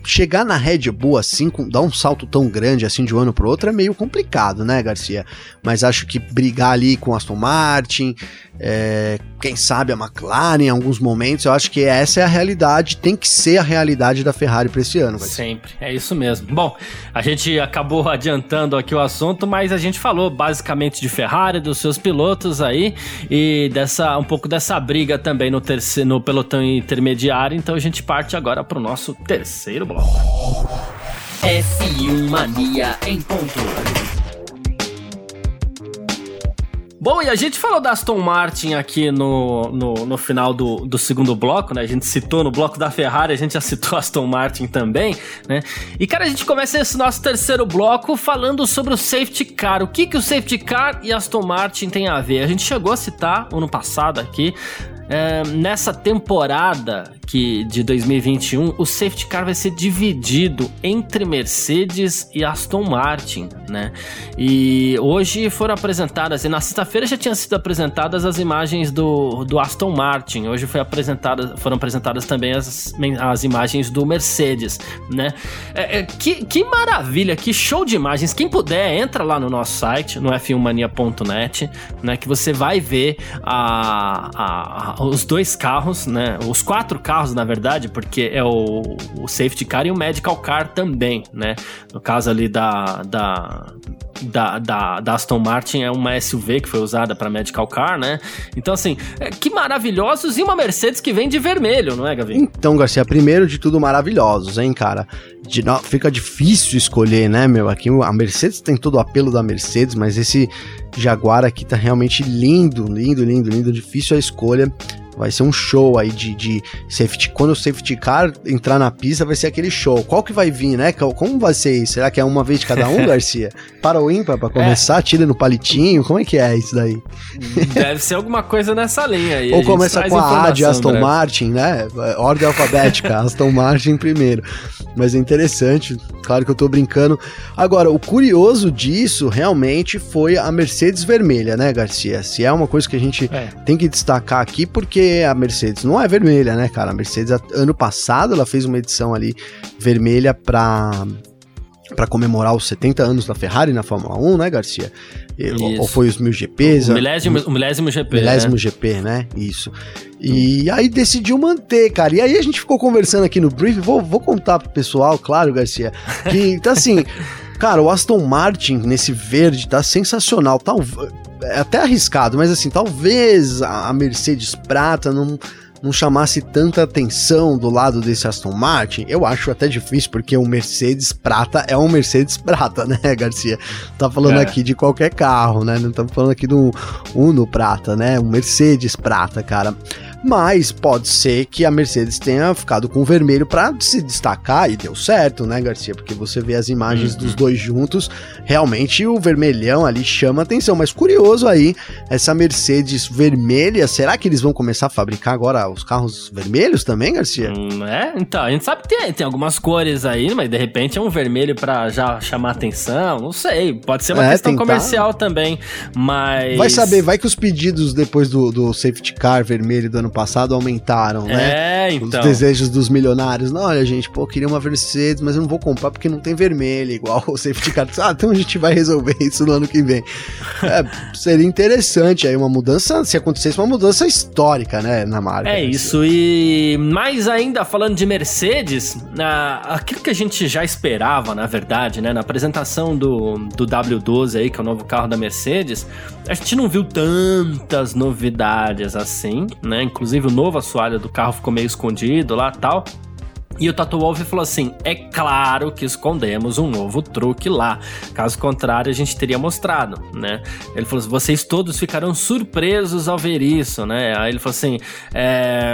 chegar na Red Bull assim, com, dar um salto tão grande assim de um ano pro outro é meio complicado, né, Garcia? Mas acho que brigar ali com a Aston Martin, é, quem sabe a McLaren em alguns momentos, eu acho que essa é a realidade, tem que ser a realidade da Ferrari para esse ano. Vai sempre, é isso mesmo. Bom, a gente acabou adiantando aqui o assunto, mas a gente falou basicamente de Ferrari, dos seus pilotos aí, e dessa, um pouco dessa briga também no, terceiro, no pelotão intermediário, então a gente parte agora para o nosso terceiro bloco. F um Mania em ponto. Bom, e a gente falou da Aston Martin aqui no, no, no final do, do segundo bloco, né? A gente citou no bloco da Ferrari, a gente já citou a Aston Martin também, né? E, cara, a gente começa esse nosso terceiro bloco falando sobre o Safety Car. O que, que o Safety Car e a Aston Martin tem a ver? A gente chegou a citar ano passado aqui, é, nessa temporada que, de dois mil e vinte e um, o Safety Car vai ser dividido entre Mercedes e Aston Martin, né? E hoje foram apresentadas, e na sexta-feira já tinham sido apresentadas as imagens do, do Aston Martin, hoje foi apresentada, foram apresentadas também as, as imagens do Mercedes, né? É, é, que, que maravilha, que show de imagens! Quem puder, entra lá no nosso site, no f um mania ponto net, né? Que você vai ver a... a os dois carros, né? Os quatro carros, na verdade, porque é o, o Safety Car e o Medical Car também, né? No caso ali da, da, da, da, da Aston Martin é uma S U V que foi usada para Medical Car, né? Então, assim, é, que maravilhosos, e uma Mercedes que vem de vermelho, não é, Gavi? Então, Garcia, primeiro de tudo, maravilhosos, hein, cara? De, não, fica difícil escolher, né, meu? Aqui a Mercedes tem todo o apelo da Mercedes, mas esse Jaguar aqui tá realmente lindo, lindo, lindo, lindo, difícil a escolha. Vai ser um show aí de, de safety. Quando o Safety Car entrar na pista, vai ser aquele show. Qual que vai vir, né? Como vai ser isso? Será que é uma vez de cada um, Garcia? Para o ímpar, para começar, é. Tira no palitinho? Como é que é isso daí? Deve ser alguma coisa nessa linha aí. Ou começa com a A de Aston breve. Martin, né? Ordem alfabética, Aston Martin primeiro. Mas é interessante, claro que eu tô brincando. Agora, o curioso disso realmente foi a Mercedes vermelha, né, Garcia? Se é uma coisa que a gente é. tem que destacar aqui, porque a Mercedes não é vermelha, né, cara? A Mercedes, ano passado, ela fez uma edição ali vermelha pra, pra comemorar os setenta anos da Ferrari na Fórmula um, né, Garcia? Isso. Ou foi os mil G Ps? O milésimo, o milésimo G P, milésimo, né? G P, né? Isso. E aí decidiu manter, cara. E aí a gente ficou conversando aqui no briefing, vou, vou contar pro pessoal, claro, Garcia, que, então, assim... Cara, o Aston Martin nesse verde tá sensacional, tá, é até arriscado, mas assim, talvez a Mercedes prata não, não chamasse tanta atenção do lado desse Aston Martin. Eu acho até difícil, porque o Mercedes prata é um Mercedes prata, né, Garcia? Tá falando é. aqui de qualquer carro, né? Não estamos falando aqui do Uno prata, né? Um Mercedes prata, cara. Mas pode ser que a Mercedes tenha ficado com o vermelho para se destacar, e deu certo, né, Garcia? Porque você vê as imagens uhum. dos dois juntos, realmente o vermelhão ali chama atenção. Mas curioso aí, essa Mercedes vermelha, será que eles vão começar a fabricar agora os carros vermelhos também, Garcia? Hum, é, então, a gente sabe que tem, tem algumas cores aí, mas de repente é um vermelho para já chamar atenção, não sei, pode ser uma é, questão tentar. comercial também, mas... Vai saber, vai que os pedidos depois do, do Safety Car vermelho do ano passado aumentaram, né? É, então. Os desejos dos milionários. Não, olha, gente, pô, eu queria uma Mercedes, mas eu não vou comprar porque não tem vermelha, igual o Safety Car. Ah, então a gente vai resolver isso no ano que vem. É, seria interessante aí uma mudança, se acontecesse uma mudança histórica, né, na marca. É isso, e mais ainda, falando de Mercedes, a... aquilo que a gente já esperava, na verdade, né, na apresentação do, do W doze aí, que é o novo carro da Mercedes, a gente não viu tantas novidades assim, né, inclusive o novo assoalho do carro ficou meio escondido lá e tal. E o Toto Wolff falou assim, é claro que escondemos um novo truque lá, caso contrário a gente teria mostrado, né? Ele falou assim, vocês todos ficarão surpresos ao ver isso, né? Aí ele falou assim, é...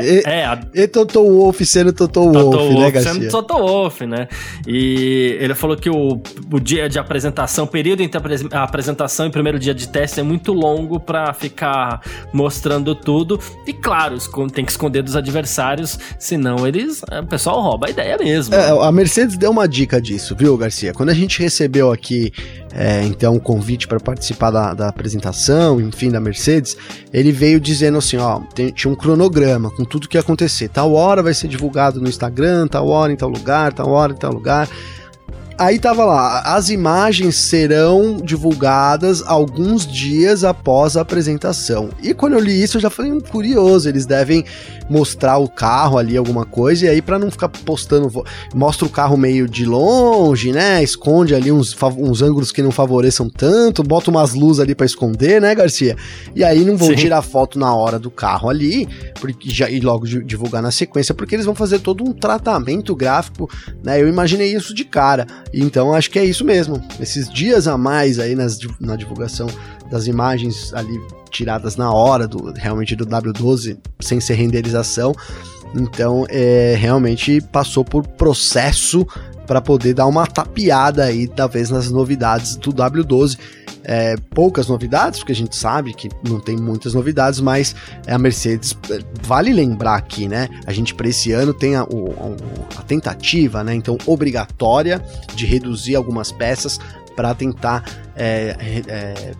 E, é a... e Toto Wolff sendo Toto Wolff, né, Garcia? Sendo Toto Wolff, né? E ele falou que o, o dia de apresentação, o período entre a apresentação e o primeiro dia de teste é muito longo pra ficar mostrando tudo, e claro, tem que esconder dos adversários, senão eles, o pessoal rouba a ideia mesmo. É, a Mercedes deu uma dica disso, viu, Garcia? Quando a gente recebeu aqui, é, então, o um convite para participar da, da apresentação, enfim, da Mercedes, ele veio dizendo assim, ó, tem, tinha um cronograma com tudo que ia acontecer. Tal hora vai ser divulgado no Instagram, tal hora em tal lugar, tal hora em tal lugar. Aí tava lá, as imagens serão divulgadas alguns dias após a apresentação. E quando eu li isso, eu já falei, curioso, eles devem mostrar o carro ali, alguma coisa, e aí pra não ficar postando, mostra o carro meio de longe, né, esconde ali uns, uns ângulos que não favoreçam tanto, bota umas luzes ali pra esconder, né, Garcia? E aí não vão Sim. tirar foto na hora do carro ali, porque já, e logo divulgar na sequência, porque eles vão fazer todo um tratamento gráfico, né, eu imaginei isso de cara. Então acho que é isso mesmo, esses dias a mais aí nas, na divulgação das imagens ali tiradas na hora do, realmente do W doze, sem ser renderização, então é, realmente passou por processo para poder dar uma tapeada aí talvez nas novidades do W doze. É, poucas novidades, porque a gente sabe que não tem muitas novidades, mas a Mercedes, vale lembrar aqui, né, a gente para esse ano tem a, a, a tentativa, né, então obrigatória de reduzir algumas peças para tentar é, é,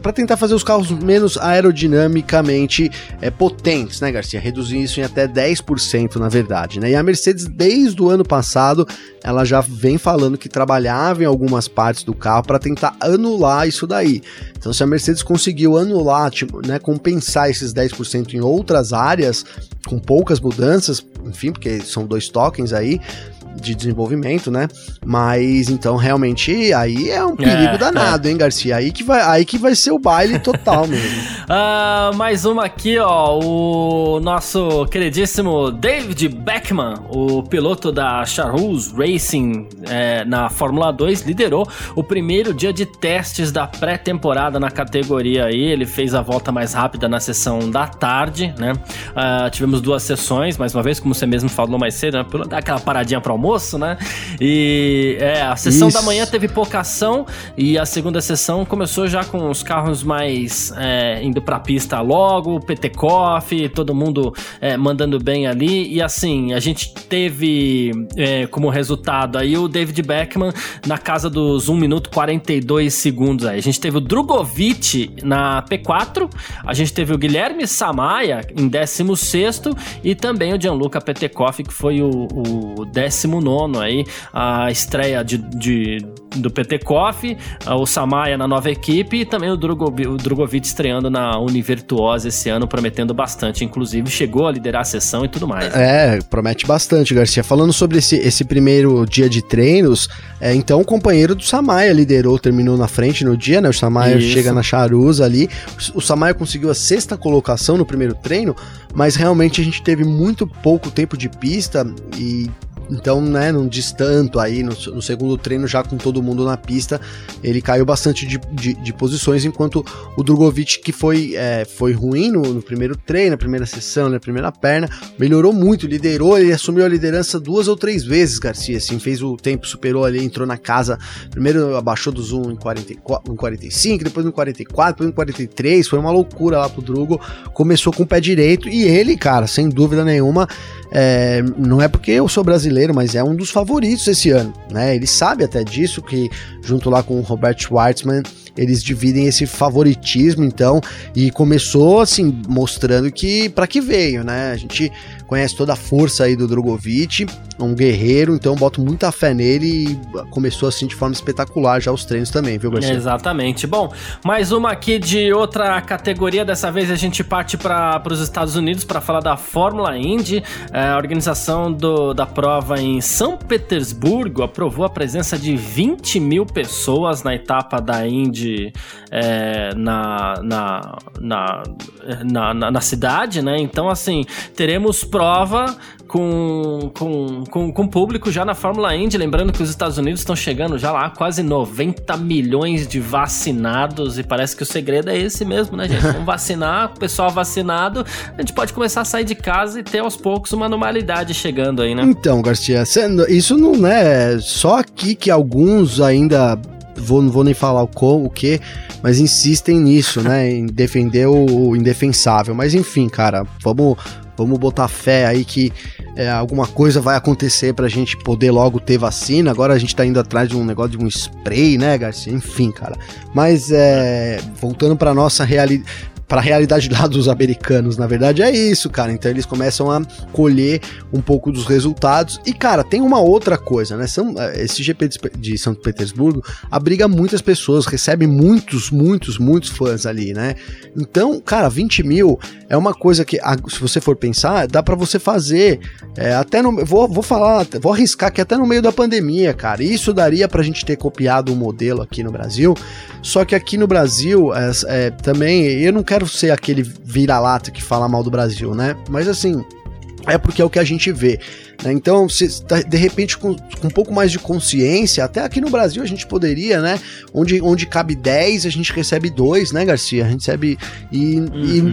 para tentar fazer os carros menos aerodinamicamente é, potentes, né, Garcia? Reduzir isso em até dez por cento, na verdade, né? E a Mercedes, desde o ano passado, ela já vem falando que trabalhava em algumas partes do carro para tentar anular isso daí. Então, se a Mercedes conseguiu anular, tipo, né, compensar esses dez por cento em outras áreas, com poucas mudanças, enfim, porque são dois tokens aí, de desenvolvimento, né? Mas então realmente aí é um perigo é, danado, é. hein, Garcia? Aí que vai, aí que vai ser o baile total mesmo. Ah, mais uma aqui, ó, o nosso queridíssimo David Beckman, o piloto da Charles Racing é, na Fórmula dois, liderou o primeiro dia de testes da pré-temporada na categoria aí. Ele fez a volta mais rápida na sessão da tarde, né? Ah, tivemos duas sessões, mais uma vez, como você mesmo falou mais cedo, né? Dá aquela paradinha para almoço, né? E é, a sessão Isso. da manhã teve pouca ação e a segunda sessão começou já com os carros mais é, indo pra pista logo, P T Coff, todo mundo é, mandando bem ali, e assim, a gente teve é, como resultado aí o David Beckman na casa dos um minuto e quarenta e dois segundos aí. A gente teve o Drugovic na P quatro, a gente teve o Guilherme Samaia em décimo sexto e também o Gianluca Petekoff, que foi o, o décimo nono aí, a estreia de, de, do Petekoff, o Samaia na nova equipe e também o, Drugo, o Drugovic estreando na Univirtuosa esse ano, prometendo bastante, inclusive chegou a liderar a sessão e tudo mais. É, promete bastante, Garcia. Falando sobre esse, esse primeiro dia de treinos, é, então o companheiro do Samaia liderou, terminou na frente no dia, né? O Samaia Isso. chega na Charuz ali, o Samaia conseguiu a sexta colocação no primeiro treino, mas realmente a gente teve muito pouco tempo de pista e então, né, não diz tanto aí, no, no segundo treino, já com todo mundo na pista, ele caiu bastante de, de, de posições, enquanto o Drugovic, que foi, é, foi ruim no, no primeiro treino, na primeira sessão, na primeira perna, melhorou muito, liderou, ele assumiu a liderança duas ou três vezes, Garcia, assim, fez o tempo, superou ali, entrou na casa, primeiro abaixou dos um quarenta e cinco, depois um quarenta e quatro, depois um quarenta e três, foi uma loucura lá pro Drugo, começou com o pé direito, e ele, cara, sem dúvida nenhuma, é, não é porque eu sou brasileiro, mas é um dos favoritos esse ano, né? Ele sabe até disso, que junto lá com o Robert Schwartzman eles dividem esse favoritismo, então, e começou, assim, mostrando que para que veio, né? A gente conhece toda a força aí do Drogovic, é um guerreiro, então boto muita fé nele e começou, assim, de forma espetacular já os treinos também, viu, Garcia? Exatamente. Bom, mais uma aqui de outra categoria, dessa vez a gente parte para os Estados Unidos para falar da Fórmula Indy. A organização do, da prova em São Petersburgo aprovou a presença de vinte mil pessoas na etapa da Indy é, na, na, na, na, na, na cidade, né? Então, assim, teremos prova com, com, com, com público já na Fórmula Indy, lembrando que os Estados Unidos estão chegando já lá a quase noventa milhões de vacinados, e parece que o segredo é esse mesmo, né, gente? Vamos vacinar, o pessoal vacinado, a gente pode começar a sair de casa e ter aos poucos uma normalidade chegando aí, né? Então, Garcia, isso não é só aqui que alguns ainda... Vou, não vou nem falar o, co, o que, mas insistem nisso, né, em defender o, o indefensável, mas enfim, cara, vamos, vamos botar fé aí que é, alguma coisa vai acontecer pra gente poder logo ter vacina. Agora a gente tá indo atrás de um negócio, de um spray, né, Garcia, enfim, cara, mas é, voltando pra nossa realidade, para a realidade lá dos americanos, na verdade, é isso, cara. Então eles começam a colher um pouco dos resultados. E, cara, tem uma outra coisa, né? São, esse G P de São Petersburgo abriga muitas pessoas, recebe muitos, muitos, muitos fãs ali, né? Então, cara, vinte mil é uma coisa que, se você for pensar, dá para você fazer é, até no... Vou, vou falar, vou arriscar que até no meio da pandemia, cara. Isso daria pra gente ter copiado o modelo aqui no Brasil. Só que aqui no Brasil, é, é, também, eu não quero Quero ser aquele vira-lata que fala mal do Brasil, né? Mas assim, é porque é o que a gente vê, né? Então, se, de repente, com, com um pouco mais de consciência, até aqui no Brasil a gente poderia, né? Onde, onde cabe dez, a gente recebe dois, né, Garcia? A gente recebe e, uhum.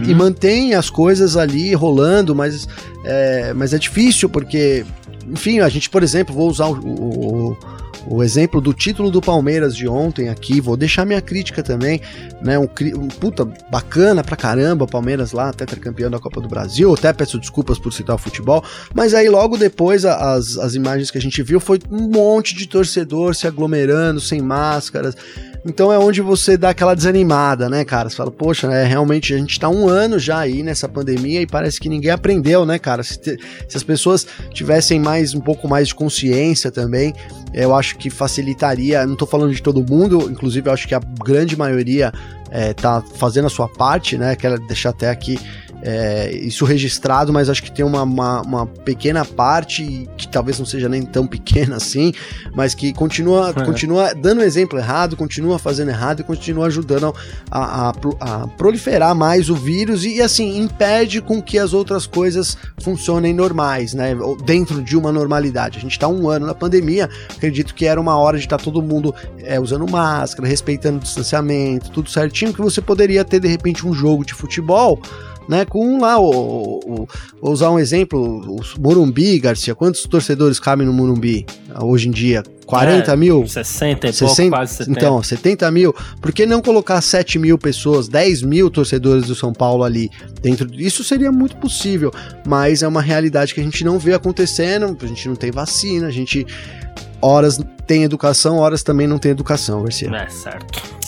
e, e mantém as coisas ali rolando, mas é, mas é difícil porque, enfim, a gente, por exemplo, vou usar o, o, o O exemplo do título do Palmeiras de ontem aqui, vou deixar minha crítica também, né, um, um puta bacana pra caramba, o Palmeiras lá, tetracampeão da Copa do Brasil, até peço desculpas por citar o futebol, mas aí logo depois as, as imagens que a gente viu foi um monte de torcedor se aglomerando, sem máscaras, então é onde você dá aquela desanimada, né, cara, você fala, poxa, é, realmente a gente tá um ano já aí nessa pandemia e parece que ninguém aprendeu, né, cara, se, te, se as pessoas tivessem mais, um pouco mais de consciência também, eu acho que facilitaria, não tô falando de todo mundo, inclusive eu acho que a grande maioria é, tá fazendo a sua parte, né, quero deixar até aqui é, isso registrado, mas acho que tem uma, uma, uma pequena parte, que talvez não seja nem tão pequena assim, mas que continua, é. continua dando exemplo errado, continua fazendo errado e continua ajudando a, a, a proliferar mais o vírus e, assim, impede com que as outras coisas funcionem normais, né, dentro de uma normalidade. A gente tá um ano na pandemia, acredito que era uma hora de estar tá todo mundo é, usando máscara, respeitando o distanciamento, tudo certinho, que você poderia ter, de repente, um jogo de futebol, né, com lá, o, o, o, vou usar um exemplo, o Morumbi, Garcia, quantos torcedores cabem no Morumbi hoje em dia? quarenta é, mil? sessenta e sessenta, pouco, quase setenta. Então, setenta mil, por que não colocar sete mil pessoas, dez mil torcedores do São Paulo ali dentro? Isso seria muito possível, mas é uma realidade que a gente não vê acontecendo, a gente não tem vacina, a gente horas tem educação, horas também não tem educação, Garcia. É, certo.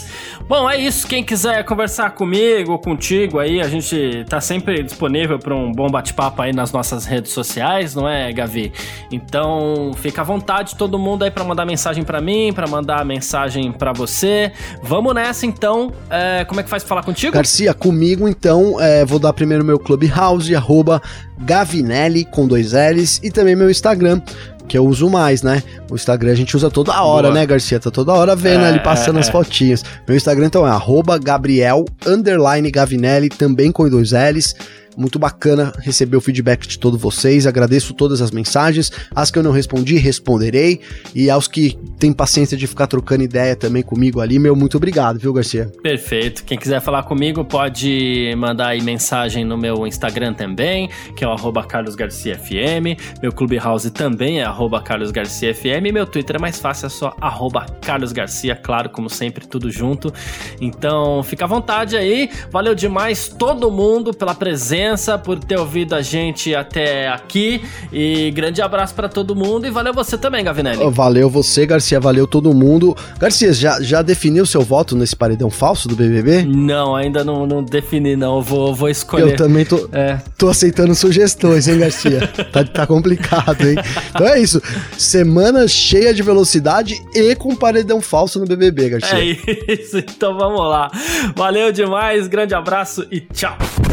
Bom, é isso. Quem quiser conversar comigo ou contigo aí, a gente tá sempre disponível para um bom bate-papo aí nas nossas redes sociais, não é, Gavi? Então, fica à vontade todo mundo aí para mandar mensagem para mim, para mandar mensagem para você. Vamos nessa, então. É, como é que faz pra falar contigo? Garcia, comigo, então, é, vou dar primeiro meu Clubhouse, arroba Gavinelli, com dois L's, e também meu Instagram, que eu uso mais, né? O Instagram a gente usa toda hora, boa, né, Garcia? Tá toda hora vendo é, ali, passando é, as fotinhas. Meu Instagram, então, é arroba Gabriel, underline Gavinelli, também com dois L's. Muito bacana receber o feedback de todos vocês, agradeço todas as mensagens, as que eu não respondi, responderei, e aos que têm paciência de ficar trocando ideia também comigo ali, meu muito obrigado, viu, Garcia? Perfeito, quem quiser falar comigo pode mandar aí mensagem no meu Instagram também, que é o arroba Carlos Garcia F M, meu Clubhouse também é arroba Carlos Garcia F M, e meu Twitter é mais fácil, é só arroba Carlos Garcia, claro, como sempre, tudo junto, então fica à vontade aí, valeu demais todo mundo pela presença, por ter ouvido a gente até aqui, e grande abraço pra todo mundo e valeu você também, Gavinelli. Valeu você, Garcia. Garcia, valeu todo mundo. Garcia, já, já definiu seu voto nesse paredão falso do B B B? Não, ainda não, não defini, não. Eu vou, vou escolher. Eu também tô, é. tô aceitando sugestões, hein, Garcia? tá, tá complicado, hein? Então é isso. Semana cheia de velocidade e com paredão falso no B B B, Garcia. É isso, então vamos lá. Valeu demais, grande abraço e tchau.